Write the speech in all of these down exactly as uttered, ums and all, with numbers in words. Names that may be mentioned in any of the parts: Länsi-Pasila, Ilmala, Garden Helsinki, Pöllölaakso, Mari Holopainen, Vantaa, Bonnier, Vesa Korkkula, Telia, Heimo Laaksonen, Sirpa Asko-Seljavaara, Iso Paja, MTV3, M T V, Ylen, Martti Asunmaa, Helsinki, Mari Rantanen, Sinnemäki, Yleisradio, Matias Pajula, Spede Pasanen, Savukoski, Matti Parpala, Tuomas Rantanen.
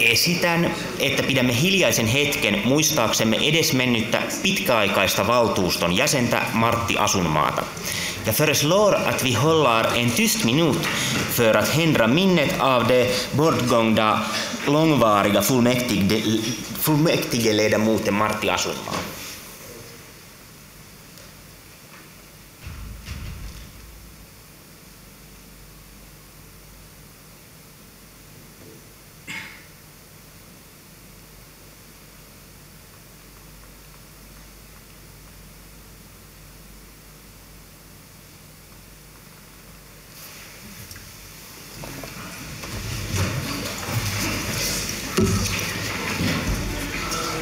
Esitän, että pidämme hiljaisen hetken muistaaksemme edesmennyttä pitkäaikaista valtuuston jäsentä Martti Asunmaata. Jag föreslår att vi håller en tyst minut för att hedra minnet av det bortgångna långvariga fullmäktige, fullmäktigeledamoten Martti Asunmaa.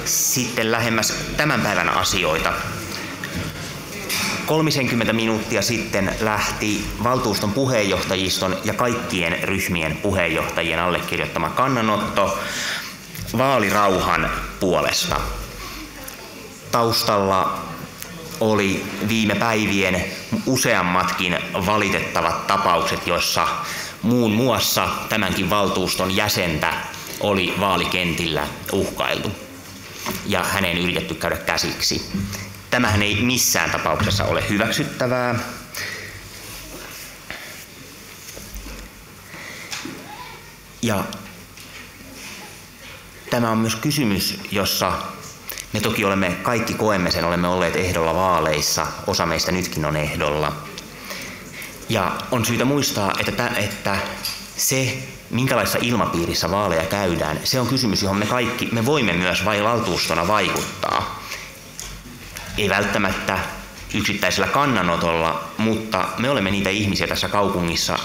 Sitten lähemmäs tämän päivän asioita. kolmekymmentä minuuttia sitten lähti valtuuston puheenjohtajiston ja kaikkien ryhmien puheenjohtajien allekirjoittama kannanotto vaalirauhan puolesta. Taustalla oli viime päivien useammatkin valitettavat tapaukset, joissa muun muassa tämänkin valtuuston jäsentä oli vaalikentillä uhkailtu ja häneen yritetty käydä käsiksi. Tämähän ei missään tapauksessa ole hyväksyttävää. Ja tämä on myös kysymys, jossa me toki olemme, kaikki koemme sen, olemme olleet ehdolla vaaleissa, osa meistä nytkin on ehdolla. Ja on syytä muistaa, että, että se, minkälaisessa ilmapiirissä vaaleja käydään, se on kysymys, johon me kaikki, me voimme myös vai valtuustona vaikuttaa. Ei välttämättä yksittäisellä kannanotolla, mutta me olemme niitä ihmisiä tässä kaupungissa,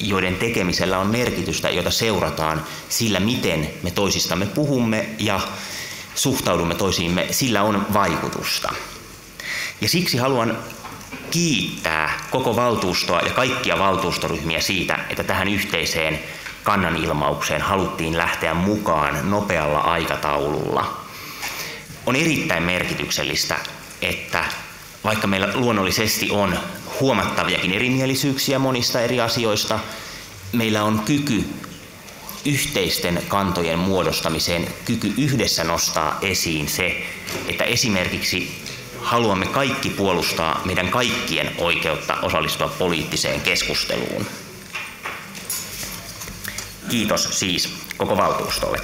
joiden tekemisellä on merkitystä, jota seurataan sillä, miten me toisistamme puhumme ja suhtaudumme toisiimme, sillä on vaikutusta. Ja siksi haluan kiittää koko valtuustoa ja kaikkia valtuustoryhmiä siitä, että tähän yhteiseen kannanilmaukseen haluttiin lähteä mukaan nopealla aikataululla. On erittäin merkityksellistä, että vaikka meillä luonnollisesti on huomattaviakin erimielisyyksiä monista eri asioista, meillä on kyky yhteisten kantojen muodostamiseen, kyky yhdessä nostaa esiin se, että esimerkiksi haluamme kaikki puolustaa meidän kaikkien oikeutta osallistua poliittiseen keskusteluun. Kiitos siis koko valtuustolle.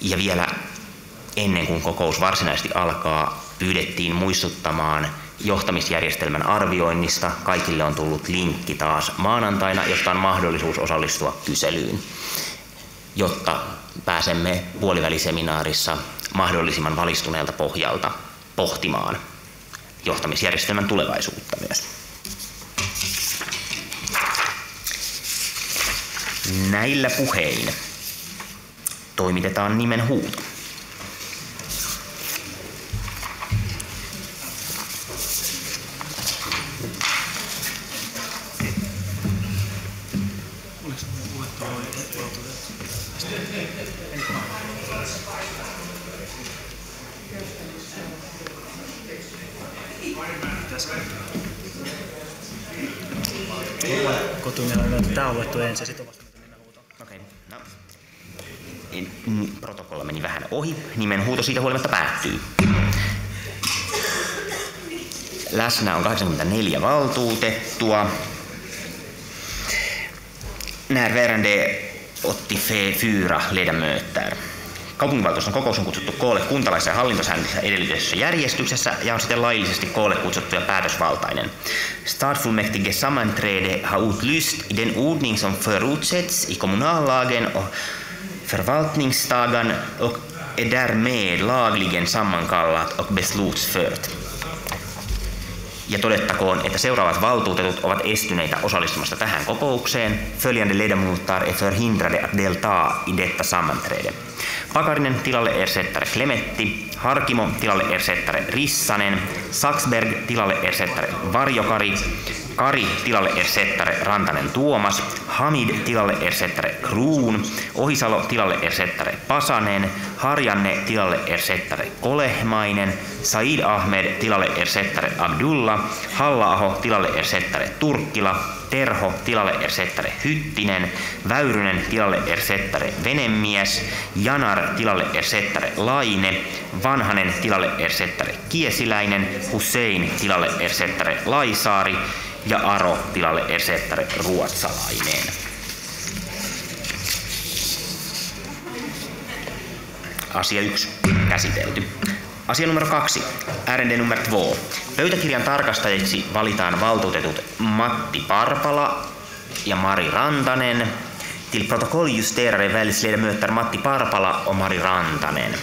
Ja vielä ennen kuin kokous varsinaisesti alkaa, pyydettiin muistuttamaan johtamisjärjestelmän arvioinnista. Kaikille on tullut linkki taas maanantaina, josta on mahdollisuus osallistua kyselyyn, jotta pääsemme puoliväliseminaarissa mahdollisimman valistuneelta pohjalta pohtimaan johtamisjärjestelmän tulevaisuutta myös. Näillä puhein toimitetaan nimenhuuto. Tämä on luettu ensin, sitten vasta mennään huutoon. Okei, no. Protokolla meni vähän ohi. Nimenhuuto siitä huolimatta päättyy. Läsnä on kahdeksankymmentäneljä valtuutettua. När värende åttiofyra ledamöter. Kaupunginvaltuuston kokous on kutsuttu koolle kuntalaisen ja hallintosäännössä edellytetyssä järjestyksessä ja on sitten laillisesti koolle kutsuttu ja päätösvaltainen. Stadfullmäktige sammanträde har utlyst i den ordning som förutsätts i kommunallagen och förvaltningslagen och är därmed lagligen sammankallat och beslutsfört. Ja todettakoon, että seuraavat valtuutetut ovat estyneitä osallistumasta tähän kokoukseen. Följande ledamotar är förhindrade att delta i detta sammanträde. Pakarinen tilalle ersättare Klemetti, Harkimo tilalle ersättare Rissanen, Saksberg tilalle ersättare Varjokari, Kari tilalle ersettare Rantanen Tuomas, Hamid tilalle ersettare Kruun, Ohisalo tilalle ersettare Pasanen, Harjanne tilalle ersettare Kolehmainen, Said Ahmed tilalle ersettare Abdullah, Halla-aho tilalle ersettare Turkkila, Terho tilalle ersettare Hyttinen, Väyrynen tilalle ersettare Venemies, Janar tilalle ersettare Laine, Vanhanen tilalle ersettare Kiesiläinen, Hussein tilalle ersettare Laisaari ja Aro tilalle ersettare Ruotsalainen. Asia yksi käsitelty. Asia numero kaksi. Ärende nummer två. Pöytäkirjan tarkastajiksi valitaan valtuutetut Matti Parpala ja Mari Rantanen. Till protokolljusterare väljs ledamöter Matti Parpala och Mari Rantanen.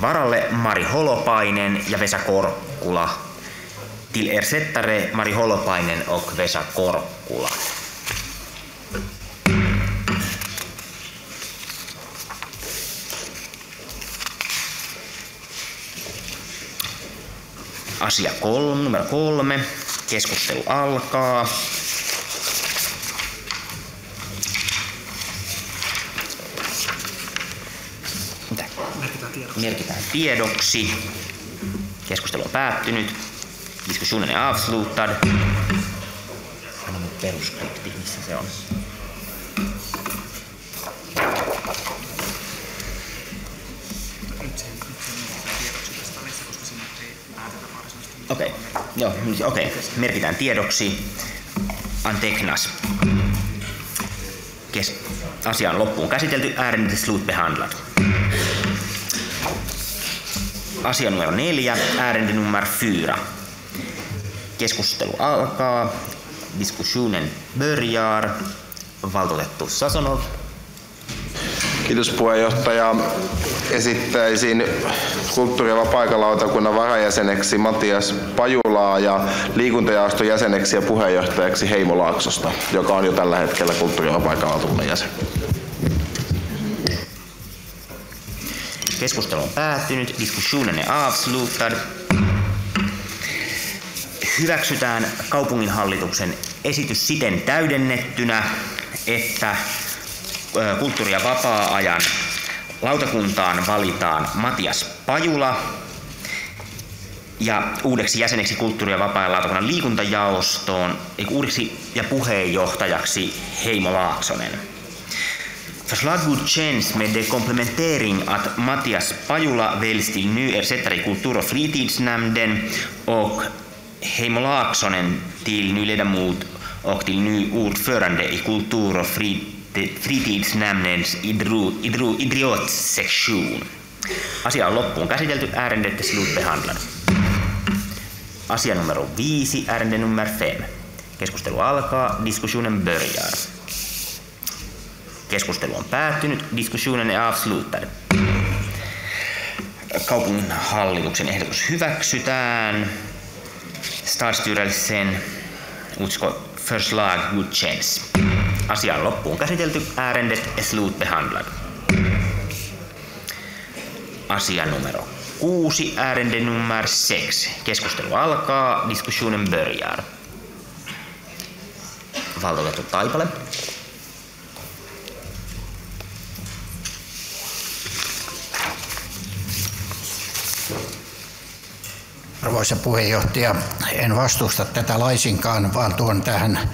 Varalle Mari Holopainen ja Vesa Korkkula. Till ersättare Mari Holopainen och Vesa Korkkula. Asia kolme, numero kolme. Keskustelu alkaa. Mitä? Merkitään tiedoksi. Merkitään tiedoksi. Keskustelu on päättynyt. Diskussionen on avslutad. Anna mun perusskripti, missä se on. Okei, joo, okei. Merkitään tiedoksi. Antecknas. Kes- asia on loppuun käsitelty. Ärendet slutbehandlat. Asia numero neljä. Ärende nummer fyra. Keskustelu alkaa. Diskussionen börjar. Valtuutettu Sasonov. Kiitos puheenjohtaja. Esittäisin kulttuuri- ja vapaa-aikalautakunnan varajäseneksi Matias Pajulaa ja liikuntajaoston jäseneksi ja puheenjohtajaksi Heimo Laaksosta, joka on jo tällä hetkellä kulttuuri- ja vapaa-aikalautakunnan jäsen. Keskustelu on päättynyt. Diskussionen är avslutad. Hyväksytään kaupunginhallituksen esitys siten täydennettynä, että kulttuuri- ja vapaa-ajan lautakuntaan valitaan Matias Pajula ja uudeksi jäseneksi kulttuuri- ja vapaa-ajan lautakunnan liikuntajaostoon uudeksi ja puheenjohtajaksi Heimo Laaksonen. Förslag godkänns med de komplementering att Matias Pajula väljs till ny ersättare i kultur- och fritidsnämnden och Heimo Laaksonen till ny ledamot och till ny ordförande i kultur- och fritidsnämnden. Fritidsnämndens idrottssektion. Asia on loppuun käsitelty. Ärendet är slutbehandlade. Asia numero viisi. Ärende nummer fem. Keskustelu alkaa. Diskussionen börjar. Keskustelu on päättynyt. Diskussionen är avslutad. Kaupunginhallituksen ehdotus hyväksytään. Stadsstyrelsen utskottsförslag godkänns. Asia on loppuun käsitelty. Ärendet är slutbehandlad. Asia numero kuusi. Ärende nummer sex. Keskustelu alkaa. Diskussionen börjar. Valtuutettu Taipale. Arvoisa puheenjohtaja, en vastusta tätä laisinkaan, vaan tuon tähän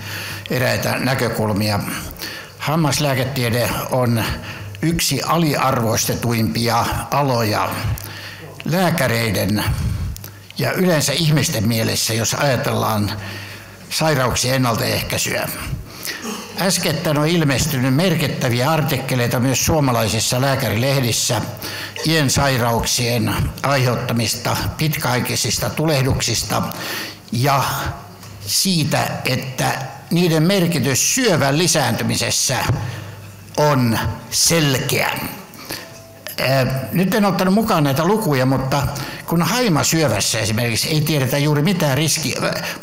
eräitä näkökulmia. Hammaslääketiede on yksi aliarvoistetuimpia aloja lääkäreiden ja yleensä ihmisten mielessä, jos ajatellaan sairauksien ennaltaehkäisyä. Äskettäin on ilmestynyt merkittäviä artikkeleita myös suomalaisissa lääkärilehdissä iän sairauksien aiheuttamista pitkäaikaisista tulehduksista ja siitä, että niiden merkitys syövän lisääntymisessä on selkeä. Nyt en ottanut mukaan näitä lukuja, mutta kun haimasyövässä esimerkiksi ei tiedetä juuri mitään riski,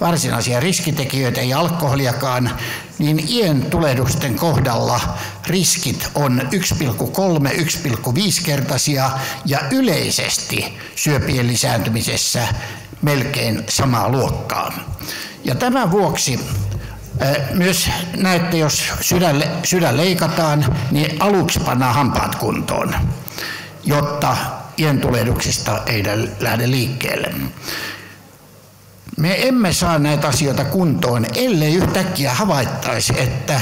varsinaisia riskitekijöitä, ei alkoholiakaan, niin iän tulehdusten kohdalla riskit on yksi pilkku kolme - yksi pilkku viisi kertaisia ja yleisesti syöpien lisääntymisessä melkein samaa luokkaa. Ja tämän vuoksi myös näette, jos sydän, sydän leikataan, niin aluksi pannaan hampaat kuntoon, jotta ientulehduksista ei lähde liikkeelle. Me emme saa näitä asioita kuntoon, ellei yhtäkkiä havaittaisi, että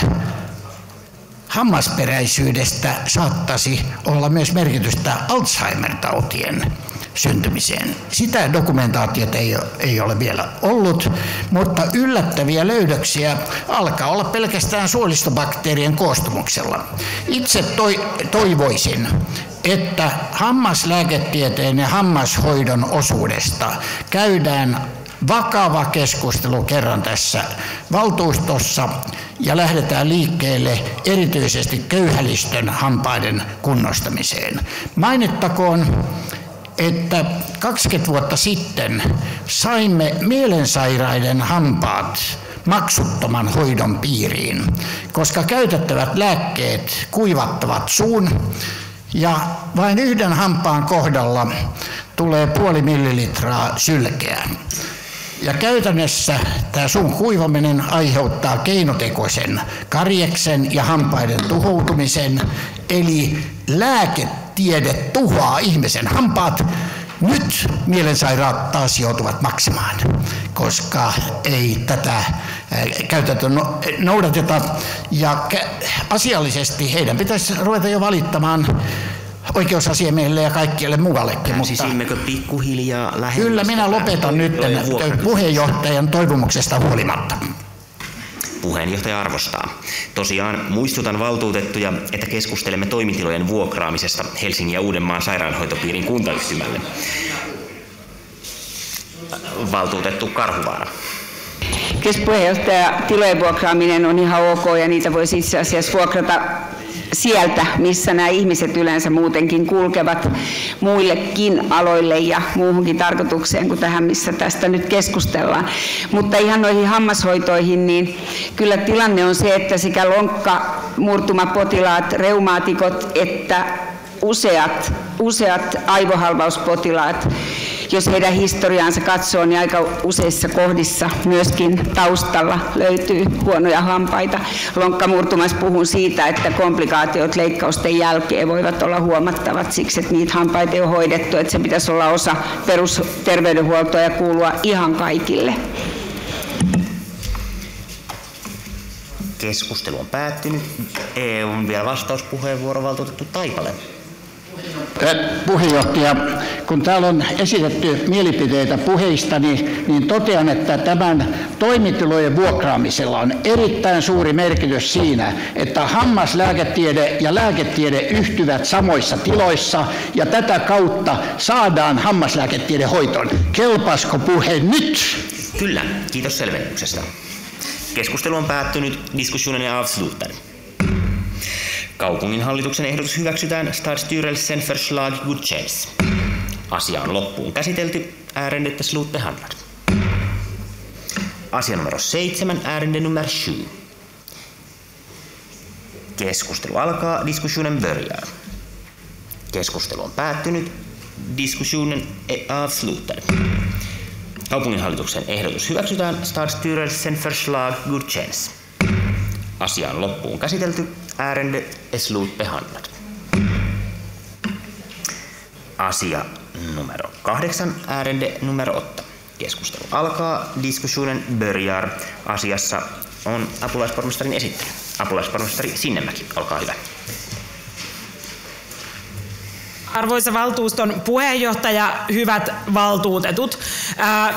hammasperäisyydestä saattaisi olla myös merkitystä Alzheimer-tautien syntymiseen. Sitä dokumentaatiota ei ole vielä ollut, mutta yllättäviä löydöksiä alkaa olla pelkästään suolistobakteerien koostumuksella. Itse toi, toivoisin, että hammaslääketieteen ja hammashoidon osuudesta käydään vakava keskustelu kerran tässä valtuustossa ja lähdetään liikkeelle erityisesti köyhälistön hampaiden kunnostamiseen. Mainittakoon, että kaksikymmentä vuotta sitten saimme mielensairaiden hampaat maksuttoman hoidon piiriin, koska käytettävät lääkkeet kuivattavat suun ja vain yhden hampaan kohdalla tulee puoli millilitraa sylkeä. Ja käytännössä tämä suun kuivaminen aiheuttaa keinotekoisen karjeksen ja hampaiden tuhoutumisen, eli lääketiede tuhoaa ihmisen hampaat. Nyt mielensairaat taas joutuvat maksamaan, koska ei tätä käytäntö noudateta. Ja asiallisesti heidän pitäisi ruveta jo valittamaan oikeusasiamiehelle ja kaikkialle muuallekin. Pääsisimmekö mutta... pikkuhiljaa lähemmäs? Kyllä, minä lopetan nyt puheenjohtajan toivomuksesta huolimatta. Puheenjohtaja arvostaa. Tosiaan muistutan valtuutettuja, että keskustelemme toimitilojen vuokraamisesta Helsingin ja Uudenmaan sairaanhoitopiirin kuntayhtymälle. Valtuutettu Karhuvaara. Keskuspuheenjohtaja, tilojen vuokraaminen on ihan ok ja niitä voisi itse asiassa vuokrata sieltä, missä nämä ihmiset yleensä muutenkin kulkevat muillekin aloille ja muuhunkin tarkoitukseen kuin tähän, missä tästä nyt keskustellaan. Mutta ihan noihin hammashoitoihin, niin kyllä tilanne on se, että sekä lonkka, murtumapotilaat, reumaatikot, että useat, useat aivohalvauspotilaat, jos heidän historiaansa katsoo, niin aika useissa kohdissa myöskin taustalla löytyy huonoja hampaita. Lonkkamurtumassa puhun siitä, että komplikaatiot leikkausten jälkeen voivat olla huomattavat siksi, että niitä hampaita ei ole hoidettu, että se pitäisi olla osa perusterveydenhuoltoa ja kuulua ihan kaikille. Keskustelu on päättynyt. E U:n vielä vastauspuheenvuoro valtuutettu Taipale. Puheenjohtaja, kun täällä on esitetty mielipiteitä puheista, niin, niin totean, että tämän toimitilojen vuokraamisella on erittäin suuri merkitys siinä, että hammaslääketiede ja lääketiede yhtyvät samoissa tiloissa ja tätä kautta saadaan hammaslääketiede hoitoon. Kelpasko puhe nyt? Kyllä, kiitos selvennyksestä. Keskustelu on päättynyt, diskussionen ja avslutad. Kaupunginhallituksen ehdotus hyväksytään Stadsstyrelsen förslag godkänns. Asia on loppuun käsitelty. Ärendet är slutbehandlad. Asia numero seitsemän, ärende nummer sju. Keskustelu alkaa, diskussionen börjar. Keskustelu on päättynyt, diskussionen är avslutad. Kaupunginhallituksen ehdotus hyväksytään Stadsstyrelsen förslag godkänns. Asia on loppuun käsitelty. Ärende är slutbehandlad. Asia numero kahdeksan, ärende numero åtta. Keskustelu alkaa, diskussionen börjar. Asiassa on apulaispormestarin esittely. Apulaispormestari Sinnemäki, olkaa hyvä. Arvoisa valtuuston puheenjohtaja, hyvät valtuutetut.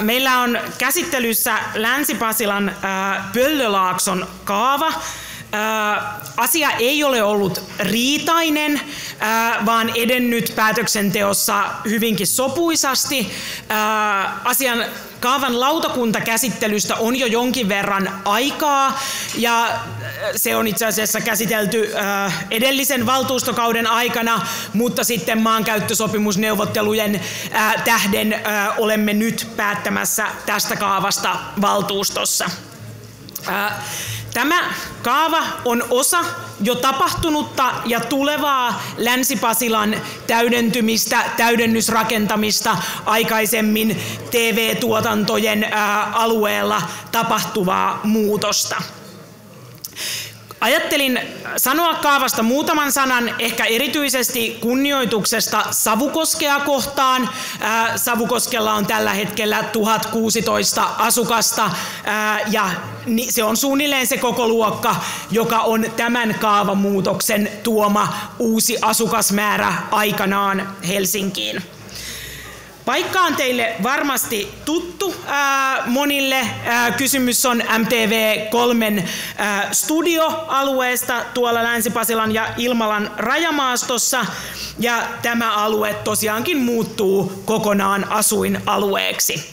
Meillä on käsittelyssä Länsi-Pasilan Pöllölaakson kaava. Asia ei ole ollut riitainen, vaan edennyt päätöksenteossa hyvinkin sopuisasti. Asian kaavan lautakuntakäsittelystä on jo jonkin verran aikaa, ja se on itse asiassa käsitelty edellisen valtuustokauden aikana, mutta sitten maankäyttösopimusneuvottelujen tähden olemme nyt päättämässä tästä kaavasta valtuustossa. Tämä kaava on osa jo tapahtunutta ja tulevaa Länsi-Pasilan täydentymistä, täydennysrakentamista aikaisemmin T V-tuotantojen alueella tapahtuvaa muutosta. Ajattelin sanoa kaavasta muutaman sanan, ehkä erityisesti kunnioituksesta Savukoskea kohtaan. Ää, Savukoskella on tällä hetkellä tuhat kuusitoista asukasta, ää, ja se on suunnilleen se koko luokka, joka on tämän kaavamuutoksen tuoma uusi asukasmäärä aikanaan Helsinkiin. Paikka on teille varmasti tuttu ää, monille. Ää, kysymys on M T V kolmen ää, studioalueesta tuolla Länsi-Pasilan ja Ilmalan rajamaastossa. Ja tämä alue tosiaankin muuttuu kokonaan asuinalueeksi.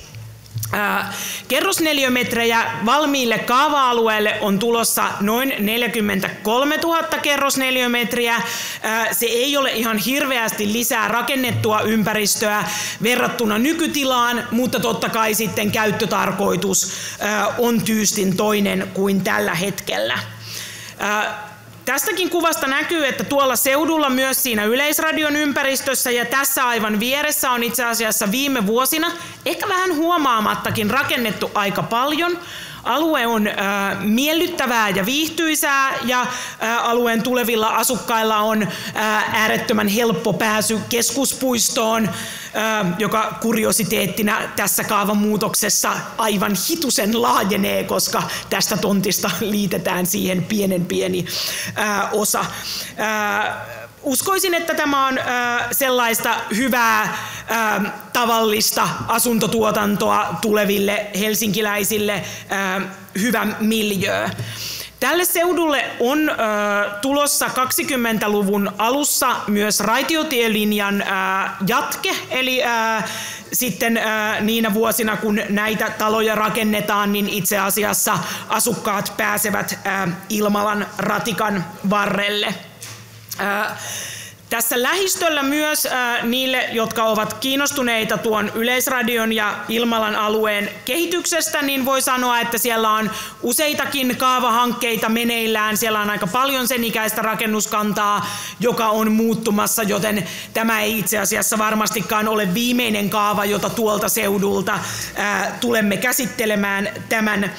Ää, kerrosneliömetrejä valmiille kaava-alueelle on tulossa noin neljäkymmentäkolmetuhatta kerrosneliömetriä. Ää, se ei ole ihan hirveästi lisää rakennettua ympäristöä verrattuna nykytilaan, mutta totta kai sitten käyttötarkoitus ää, on tyystin toinen kuin tällä hetkellä. Ää, Tästäkin kuvasta näkyy, että tuolla seudulla myös siinä Yleisradion ympäristössä ja tässä aivan vieressä on itse asiassa viime vuosina, ehkä vähän huomaamattakin, rakennettu aika paljon. Alue on äh, miellyttävää ja viihtyisää ja äh, alueen tulevilla asukkailla on äh, äärettömän helppo pääsy keskuspuistoon, äh, joka kuriositeettina tässä kaavamuutoksessa aivan hitusen laajenee, koska tästä tontista liitetään siihen pienen pieni äh, osa. Äh, Uskoisin, että tämä on äh, sellaista hyvää, äh, tavallista asuntotuotantoa tuleville helsinkiläisille äh, hyvä miljöö. Tälle seudulle on äh, tulossa kaksikymmentäluvun alussa myös raitiotielinjan äh, jatke, eli äh, sitten äh, niinä vuosina, kun näitä taloja rakennetaan, niin itse asiassa asukkaat pääsevät äh, Ilmalan ratikan varrelle. Äh, tässä lähistöllä myös äh, niille, jotka ovat kiinnostuneita tuon Yleisradion ja Ilmalan alueen kehityksestä, niin voi sanoa, että siellä on useitakin kaavahankkeita meneillään. Siellä on aika paljon sen ikäistä rakennuskantaa, joka on muuttumassa, joten tämä ei itse asiassa varmastikaan ole viimeinen kaava, jota tuolta seudulta äh, tulemme käsittelemään tämän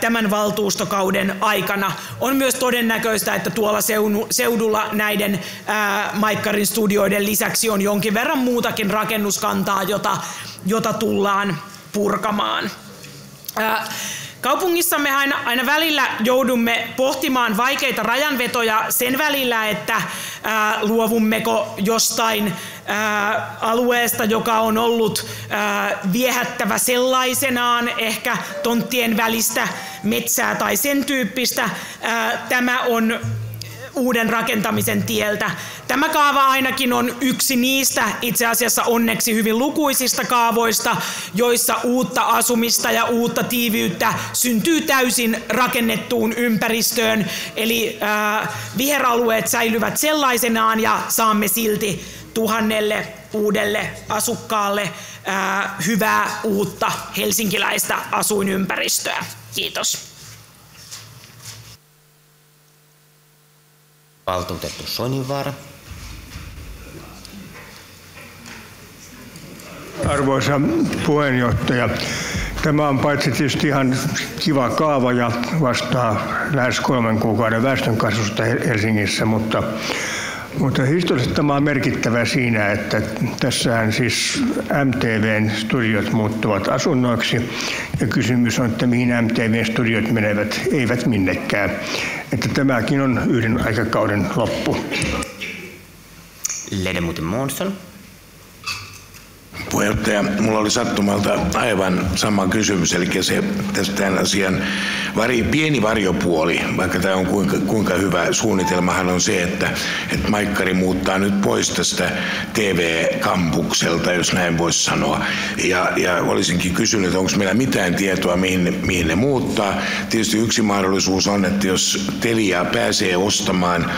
tämän valtuustokauden aikana. On myös todennäköistä, että tuolla seudulla näiden ää, Maikkarin studioiden lisäksi on jonkin verran muutakin rakennuskantaa, jota, jota tullaan purkamaan. Ää, Kaupungissamme aina, aina välillä joudumme pohtimaan vaikeita rajanvetoja sen välillä, että ää, luovummeko jostain ää, alueesta, joka on ollut ää, viehättävä sellaisenaan, ehkä tonttien välistä metsää tai sen tyyppistä. Ää, tämä on uuden rakentamisen tieltä. Tämä kaava ainakin on yksi niistä, itse asiassa onneksi hyvin lukuisista kaavoista, joissa uutta asumista ja uutta tiiviyttä syntyy täysin rakennettuun ympäristöön. Eli äh, viheralueet säilyvät sellaisenaan ja saamme silti tuhannelle uudelle asukkaalle äh, hyvää uutta helsinkiläistä asuinympäristöä. Kiitos. Valtuutettu Soininvaara. Arvoisa puheenjohtaja, tämä on paitsi tietysti ihan kiva kaava ja vastaa lähes kolmen kuukauden väestönkasvusta Helsingissä, mutta, mutta historiallisesti tämä on merkittävä siinä, että tässähän siis M T V:n studiot muuttuvat asunnoiksi ja kysymys on, että mihin M T V:n studiot menevät, eivät minnekään. Että tämäkin on yhden aikakauden loppu. Ledemutin Monson. Puheenjohtaja, mulla oli sattumalta aivan sama kysymys, eli se tämän asian vari, pieni varjopuoli, vaikka tämä on kuinka, kuinka hyvä suunnitelmahan on se, että, että Maikkari muuttaa nyt pois tästä T V-kampukselta, jos näin voisi sanoa. Ja, ja olisinkin kysynyt, onko meillä mitään tietoa, mihin ne, mihin ne muuttaa. Tietysti yksi mahdollisuus on, että jos Telia pääsee ostamaan äh,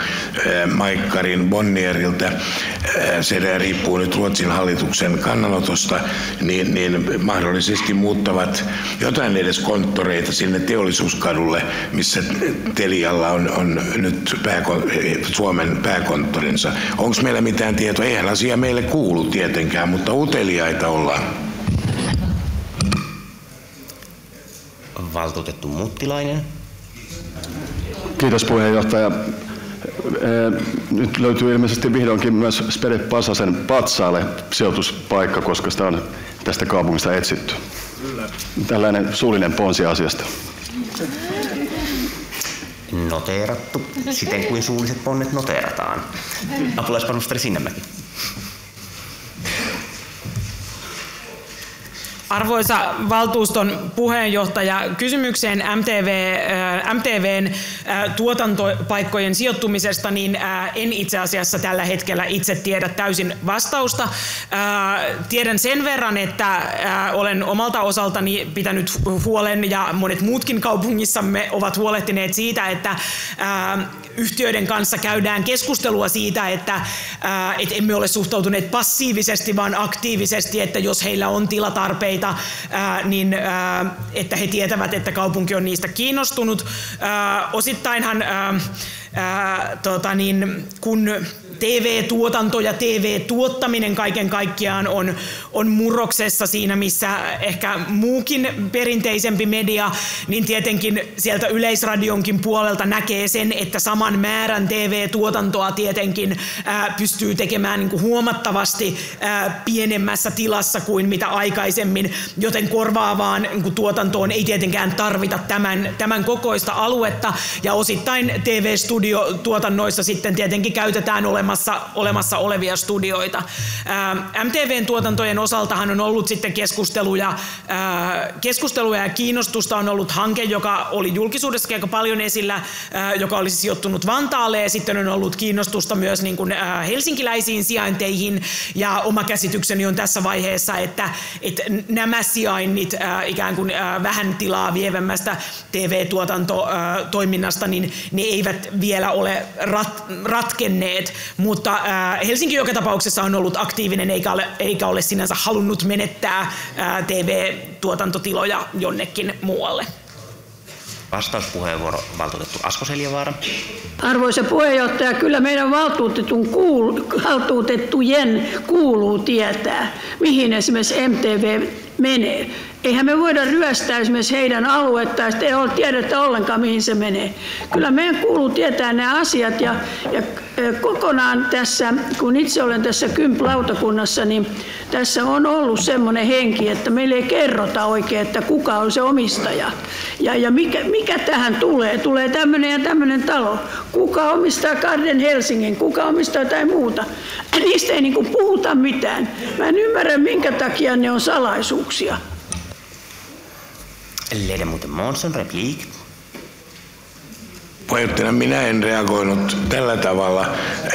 Maikkarin Bonnierilta, äh, se riippuu nyt Ruotsin hallituksen kannanotosta, muutosta, niin, niin mahdollisesti muuttavat jotain edes konttoreita sinne Teollisuuskadulle, missä Telialla on, on nyt pääko- Suomen pääkonttorinsa. Onko meillä mitään tietoa? Eihän asia meille kuulu tietenkään, mutta uteliaita ollaan. Valtuutettu Muttilainen. Kiitos puheenjohtaja. Nyt löytyy ilmeisesti vihdoinkin myös Spede Pasasen patsaalle sijoituspaikka, koska sitä on tästä kaupungista etsitty. Kyllä. Tällainen suullinen ponsi asiasta. Noteerattu, siten kuin suulliset ponnet noteerataan. Apulaispanustari Sinnemäki. Arvoisa valtuuston puheenjohtaja, kysymykseen M T V, M T V:n tuotantopaikkojen sijoittumisesta, niin en itse asiassa tällä hetkellä itse tiedä täysin vastausta. Tiedän sen verran, että olen omalta osaltani pitänyt huolen, ja monet muutkin kaupungissamme ovat huolehtineet siitä, että yhtiöiden kanssa käydään keskustelua siitä, että, että emme ole suhtautuneet passiivisesti, vaan aktiivisesti, että jos heillä on tilatarpeita, Ää, niin ää, että he tietävät, että kaupunki on niistä kiinnostunut. Ää, osittainhan ää, ää, tota niin, kun T V-tuotanto ja T V-tuottaminen kaiken kaikkiaan on, on murroksessa siinä, missä ehkä muukin perinteisempi media, niin tietenkin sieltä Yleisradionkin puolelta näkee sen, että saman määrän T V-tuotantoa tietenkin ää, pystyy tekemään niin kuin huomattavasti ää, pienemmässä tilassa kuin mitä aikaisemmin, joten korvaavaan niin kuin tuotantoon ei tietenkään tarvita tämän, tämän kokoista aluetta, ja osittain T V-studiotuotannoissa sitten tietenkin käytetään olemaan Olemassa, olemassa olevia studioita. Ää, M T V:n tuotantojen osaltahan on ollut sitten keskusteluja, ää, keskusteluja ja kiinnostusta on ollut hanke, joka oli julkisuudessa aika paljon esillä, ää, joka olisi sijoittunut Vantaalle, ja sitten on ollut kiinnostusta myös niin kuin, ää, helsinkiläisiin sijainteihin, ja oma käsitykseni on tässä vaiheessa, että, että nämä sijainnit ää, ikään kuin ää, vähän tilaa vievämmästä T V-tuotantotoiminnasta, niin ne eivät vielä ole rat, ratkenneet. Mutta äh, Helsinki joka tapauksessa on ollut aktiivinen eikä ole, eikä ole sinänsä halunnut menettää äh, T V-tuotantotiloja jonnekin muualle. Vastauspuheenvuoro, valtuutettu Asko Seljavaara. Arvoisa puheenjohtaja, kyllä meidän valtuutetun kuulu, valtuutettujen kuuluu tietää, mihin esimerkiksi M T V menee. Eihän me voida ryöstää esimerkiksi heidän aluettaan, ei ole tiedetä ollenkaan, mihin se menee. Kyllä meidän kuuluu tietää nämä asiat, ja, ja kokonaan tässä, kun itse olen tässä Kymp-lautakunnassa, niin tässä on ollut semmoinen henki, että meille ei kerrota oikein, että kuka on se omistaja. Ja, ja mikä, mikä tähän tulee? Tulee tämmöinen ja tämmöinen talo. Kuka omistaa Garden Helsingin? Kuka omistaa jotain muuta? Niistä ei niin kuin puhuta mitään. Mä en ymmärrä, minkä takia ne on salaisuuksia. Ledamoten Månsson, replik. Puheenjohtajana minä en reagoinut tällä tavalla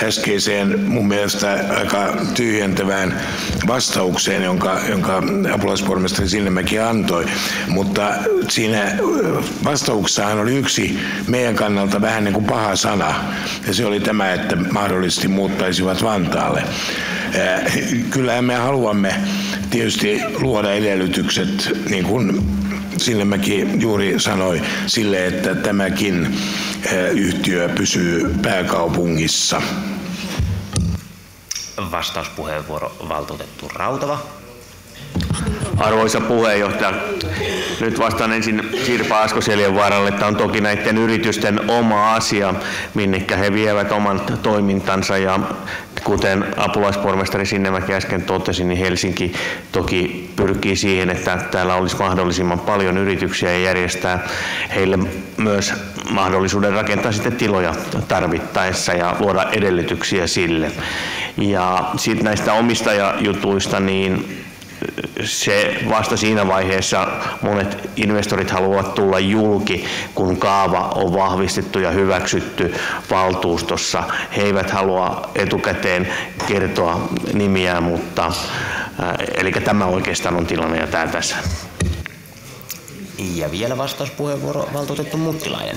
äskeiseen mun mielestä aika tyhjentävään vastaukseen, jonka, jonka apulaispormestari Sinnemäki antoi, mutta siinä vastauksessahan oli yksi meidän kannalta vähän niin kuin paha sana, ja se oli tämä, että mahdollisesti muuttaisivat Vantaalle. Kyllähän me haluamme tietysti luoda edellytykset, niin kuin Sinnemäki juuri sanoi, sille, että tämäkin yhtiö pysyy pääkaupungissa. Vastauspuheenvuoro, valtuutettu Rautava. Arvoisa puheenjohtaja, nyt vastaan ensin Sirpa Asko-Seljavaaralle, että on toki näiden yritysten oma asia, minnekä he vievät oman toimintansa, ja kuten apulaispormestari Sinnemäki äsken totesi, niin Helsinki toki pyrkii siihen, että täällä olisi mahdollisimman paljon yrityksiä ja järjestää heille myös mahdollisuuden rakentaa sitten tiloja tarvittaessa ja luoda edellytyksiä sille. Ja sitten näistä omistajajutuista, niin se vasta siinä vaiheessa monet investorit haluavat tulla julki, kun kaava on vahvistettu ja hyväksytty valtuustossa. He eivät halua etukäteen kertoa nimiä, mutta eli tämä oikeastaan on tilanne jo täällä tässä. Ja vielä vastauspuheenvuoro, valtuutettu Muttilainen.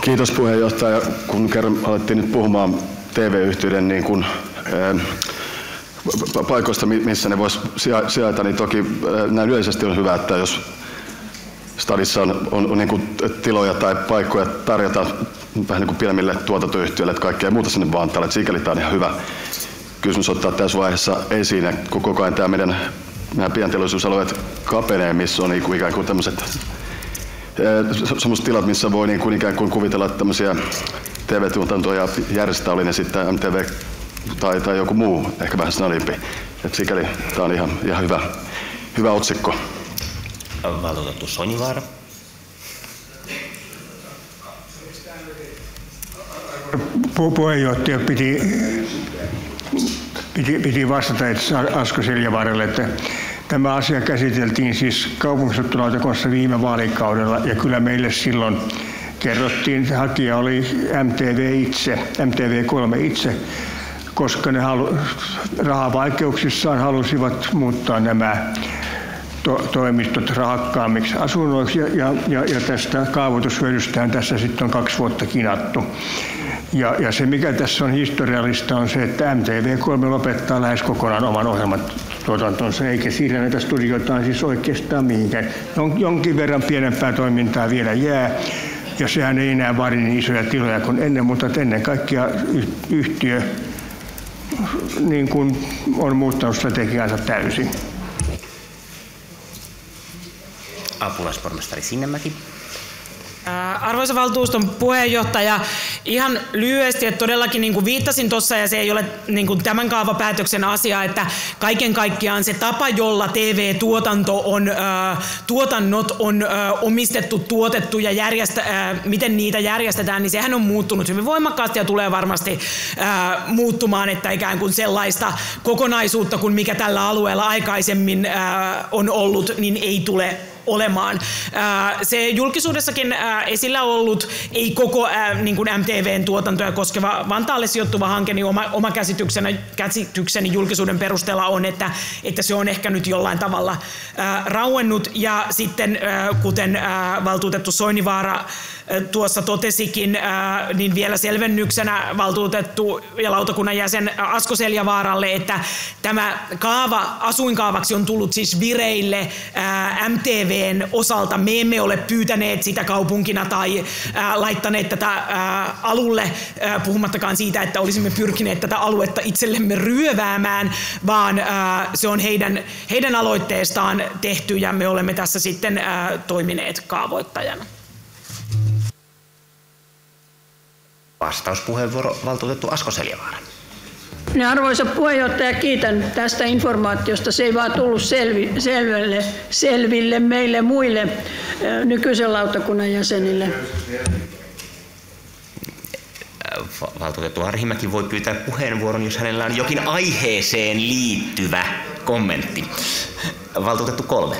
Kiitos puheenjohtaja, kun kerran alettiin nyt puhumaan T V-yhtiöiden niin kuin, eh, paikoista, missä ne voisi sijaita, niin toki näin yleisesti on hyvä, että jos stadissa on, on, on niin kuin tiloja tai paikkoja tarjota vähän niin kuin pienemmille tuotantoyhtiöille, että kaikkea muuta sinne Vantaalle, että sikäli tämä on ihan hyvä kysymys ottaa tässä vaiheessa esiin, ja kun koko ajan tämä meidän nämä pienteollisuusalueet kapenee, missä on niin kuin ikään kuin tämmöiset semmoiset tilat, missä voi niin kuin ikään kuin kuvitella tämmöisiä T V-tuotantoja järjestää, oli ne sitten M T V tai, tai joku muu, ehkä vähän snalimpi. Et sikäli tämä on ihan, ihan hyvä, hyvä otsikko. Mä oon otettu Sonjivaara. Puheenjohtaja piti, piti, piti vastata Asko Seljavaaralle, että tämä asia käsiteltiin siis kaupunginsuunnittelulautakunnassa viime vaalikaudella, ja kyllä meille silloin kerrottiin, että hakija oli M T V itse, M T V kolme itse, koska ne halu, rahavaikeuksissaan halusivat muuttaa nämä to, toimistot rahakkaammiksi asunnoiksi, ja, ja, ja tästä kaavoitushyödystähän tässä sitten on kaksi vuotta kinattu. Ja, ja se, mikä tässä on historiallista, on se, että M T V kolme lopettaa lähes kokonaan oman ohjelmatuotantonsa, eikä siirrä näitä studioitaan siis oikeastaan mihinkään. Jonkin verran pienempää toimintaa vielä jää, ja sehän ei enää vaadi niin isoja tiloja kuin ennen, mutta ennen kaikkea yhtiö niin kuin on muuttanut strategiansa täysin. Apulaispormestari Sinnemäki. Arvoisa valtuuston puheenjohtaja, ihan lyhyesti, että todellakin niin kuin viittasin tuossa, ja se ei ole niin kuin tämän kaavapäätöksen asia, että kaiken kaikkiaan se tapa, jolla T V-tuotanto on, äh, tuotannot on äh, omistettu, tuotettu ja järjestä, äh, miten niitä järjestetään, niin sehän on muuttunut hyvin voimakkaasti ja tulee varmasti äh, muuttumaan, että ikään kuin sellaista kokonaisuutta kuin mikä tällä alueella aikaisemmin äh, on ollut, niin ei tule olemaan. Se julkisuudessakin esillä ollut, ei koko niin kuin M T V:n tuotantoja koskeva Vantaalle sijoittuva hanke, niin oma, oma käsitykseni, käsitykseni julkisuuden perusteella on, että, että se on ehkä nyt jollain tavalla rauennut. Ja sitten, kuten valtuutettu Soinivaara tuossa totesikin, niin vielä selvennyksenä valtuutettu ja lautakunnan jäsen Asko Seljavaaralle, että tämä kaava asuinkaavaksi on tullut siis vireille M T V osalta. Me emme ole pyytäneet sitä kaupunkina tai äh, laittaneet tätä äh, alulle, äh, puhumattakaan siitä, että olisimme pyrkineet tätä aluetta itsellemme ryöväämään, vaan äh, se on heidän, heidän aloitteestaan tehty, ja me olemme tässä sitten äh, toimineet kaavoittajana. Vastauspuheenvuoro valtuutettu Asko Seljavaara. No, arvoisa puheenjohtaja, kiitän tästä informaatiosta. Se ei vaan tullut selvi, selville, selville meille muille nykyisen lautakunnan jäsenille. Valtuutettu Arhimäki voi pyytää puheenvuoron, jos hänellä on jokin aiheeseen liittyvä kommentti. Valtuutettu kolme.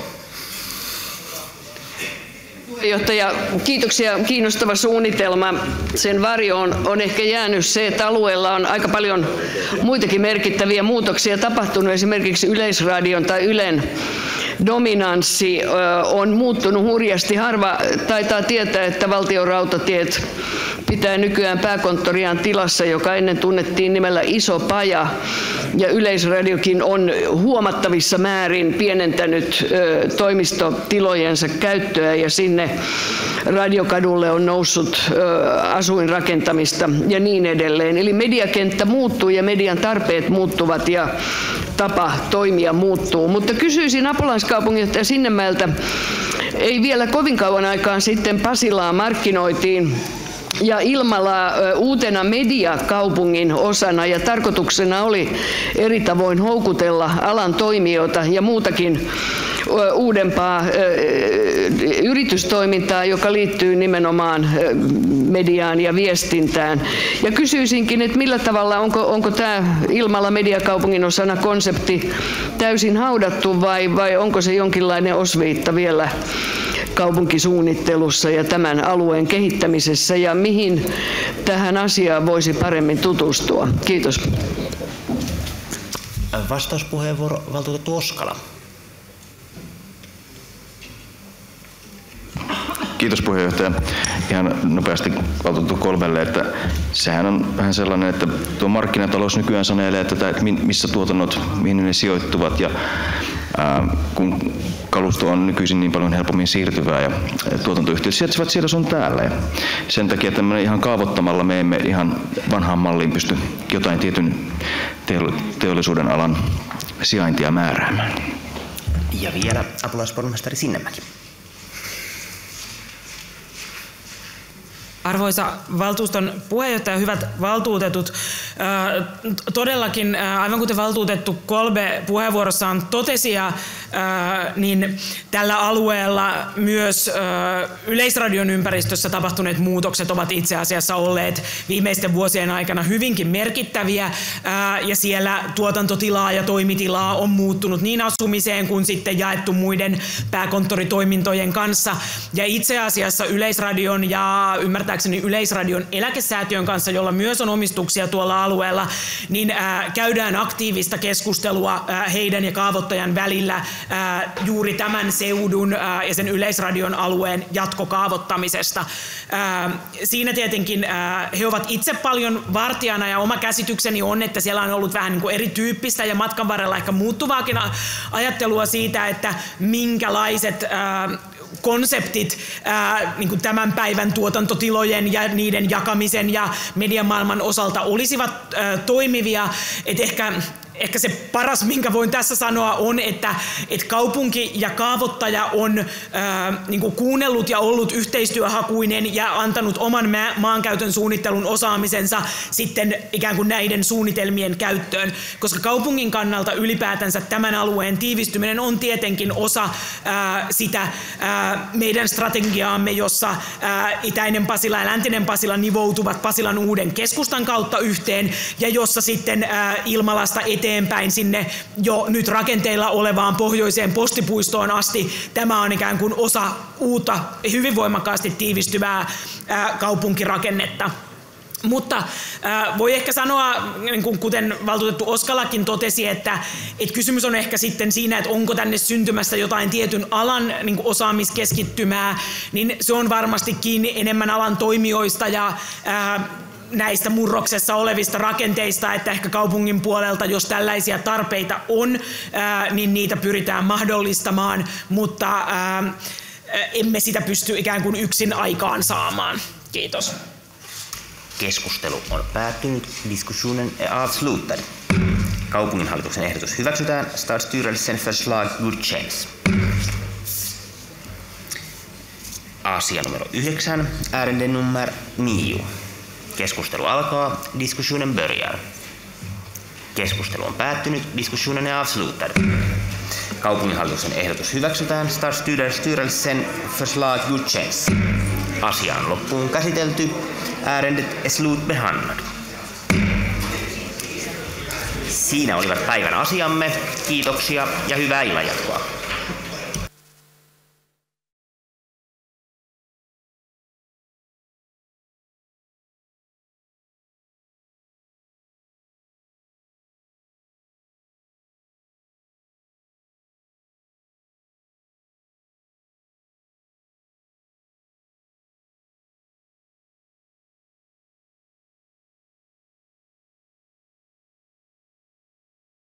Johtaja, kiitoksia. Kiinnostava suunnitelma. Sen varjoon on ehkä jäänyt se, että alueella on aika paljon muitakin merkittäviä muutoksia tapahtunut. Esimerkiksi Yleisradion tai Ylen dominanssi on muuttunut hurjasti. Harva taitaa tietää, että Valtion Rautatiet pitää nykyään pääkonttoriaan tilassa, joka ennen tunnettiin nimellä Iso Paja. Ja Yleisradiokin on huomattavissa määrin pienentänyt toimistotilojensa käyttöä, ja sinne Radiokadulle on noussut asuinrakentamista ja niin edelleen. Eli mediakenttä muuttuu ja median tarpeet muuttuvat ja tapa toimia muuttuu. Mutta kysyisin apulaiskaupunginjohtaja Sinnemäeltä, ei vielä kovin kauan aikaan sitten Pasilaa markkinoitiin ja Ilmala uutena mediakaupungin osana, ja tarkoituksena oli eri tavoin houkutella alan toimijoita ja muutakin uudempaa yritystoimintaa, joka liittyy nimenomaan mediaan ja viestintään. Ja kysyisinkin, että millä tavalla, onko, onko tämä Ilmala mediakaupungin osana konsepti täysin haudattu, vai, vai onko se jonkinlainen osviitta vielä kaupunkisuunnittelussa ja tämän alueen kehittämisessä, ja mihin tähän asiaan voisi paremmin tutustua? Kiitos. Vastauspuheenvuoro valtuutettu Oskala. Kiitos puheenjohtaja. Ihan nopeasti valtuutettu kolmelle, että sehän on vähän sellainen, että tuo markkinatalous nykyään sanelee tätä, että missä tuotannot, mihin ne sijoittuvat, ja ää, kun kalusto on nykyisin niin paljon helpommin siirtyvää ja tuotantoyhtiöt sijaitsevat siellä sun täällä. Ja sen takia tämmöinen ihan kaavoittamalla me emme ihan vanhaan malliin pysty jotain tietyn teollisuuden alan sijaintia määräämään. Ja vielä apulaispormestari Sinnemäki. Arvoisa valtuuston puheenjohtaja, hyvät valtuutetut, todellakin aivan kuten valtuutettu Kolbe puheenvuorossaan totesi, niin tällä alueella myös Yleisradion ympäristössä tapahtuneet muutokset ovat itse asiassa olleet viimeisten vuosien aikana hyvinkin merkittäviä, ja siellä tuotantotilaa ja toimitilaa on muuttunut niin asumiseen kuin sitten jaettu muiden pääkonttoritoimintojen kanssa, ja itse asiassa Yleisradion ja ymmärtää Yleisradion eläkesäätiön kanssa, jolla myös on omistuksia tuolla alueella, niin ää, käydään aktiivista keskustelua ää, heidän ja kaavoittajan välillä ää, juuri tämän seudun ää, ja sen Yleisradion alueen jatkokaavoittamisesta. Ää, siinä tietenkin ää, he ovat itse paljon vartijana, ja oma käsitykseni on, että siellä on ollut vähän niin kuin erityyppistä ja matkan varrella ehkä muuttuvaakin ajattelua siitä, että minkälaiset ää, konseptit ää, niin kuin tämän päivän tuotantotilojen ja niiden jakamisen ja mediamaailman osalta olisivat ää, toimivia. Et ehkä, ehkä se paras, minkä voin tässä sanoa, on, että et kaupunki ja kaavoittaja on ää, niin kuin kuunnellut ja ollut yhteistyöhakuinen ja antanut oman ma- maankäytön suunnittelun osaamisensa sitten ikään kuin näiden suunnitelmien käyttöön, koska kaupungin kannalta ylipäätänsä tämän alueen tiivistyminen on tietenkin osa ää, sitä ää, meidän strategiaamme, jossa ää, itäinen Pasila ja läntinen Pasila nivoutuvat Pasilan uuden keskustan kautta yhteen, ja jossa sitten ää, Ilmalasta eteenpäin sinne jo nyt rakenteilla olevaan pohjoiseen postipuistoon asti tämä on ikään kuin osa uutta, hyvin voimakkaasti tiivistyvää ää, kaupunkirakennetta. Mutta äh, voi ehkä sanoa, niin kuin, kuten valtuutettu Oskalakin totesi, että et kysymys on ehkä sitten siinä, että onko tänne syntymässä jotain tietyn alan niin kuin osaamiskeskittymää, niin se on varmasti kiinni enemmän alan toimijoista ja äh, näistä murroksessa olevista rakenteista, että ehkä kaupungin puolelta, jos tällaisia tarpeita on, äh, niin niitä pyritään mahdollistamaan, mutta äh, emme sitä pysty ikään kuin yksin aikaan saamaan. Kiitos. Keskustelu on päättynyt. Diskussionen är avslutad. Kaupunginhallituksen ehdotus hyväksytään. Stadsstyrelsen förslag godkänns. Asia numero yhdeksän. Ärende nummer nio. Keskustelu alkaa. Diskussionen börjar. Keskustelu on päättynyt. Diskussionen är avslutad. Kaupunginhallituksen ehdotus hyväksytään. Stadsstyrelsen förslag godkänns. Asia on loppuun käsitelty. Ärendet är slutbehandlad. Siinä olivat päivän asiamme. Kiitoksia ja hyvää illanjatkoa.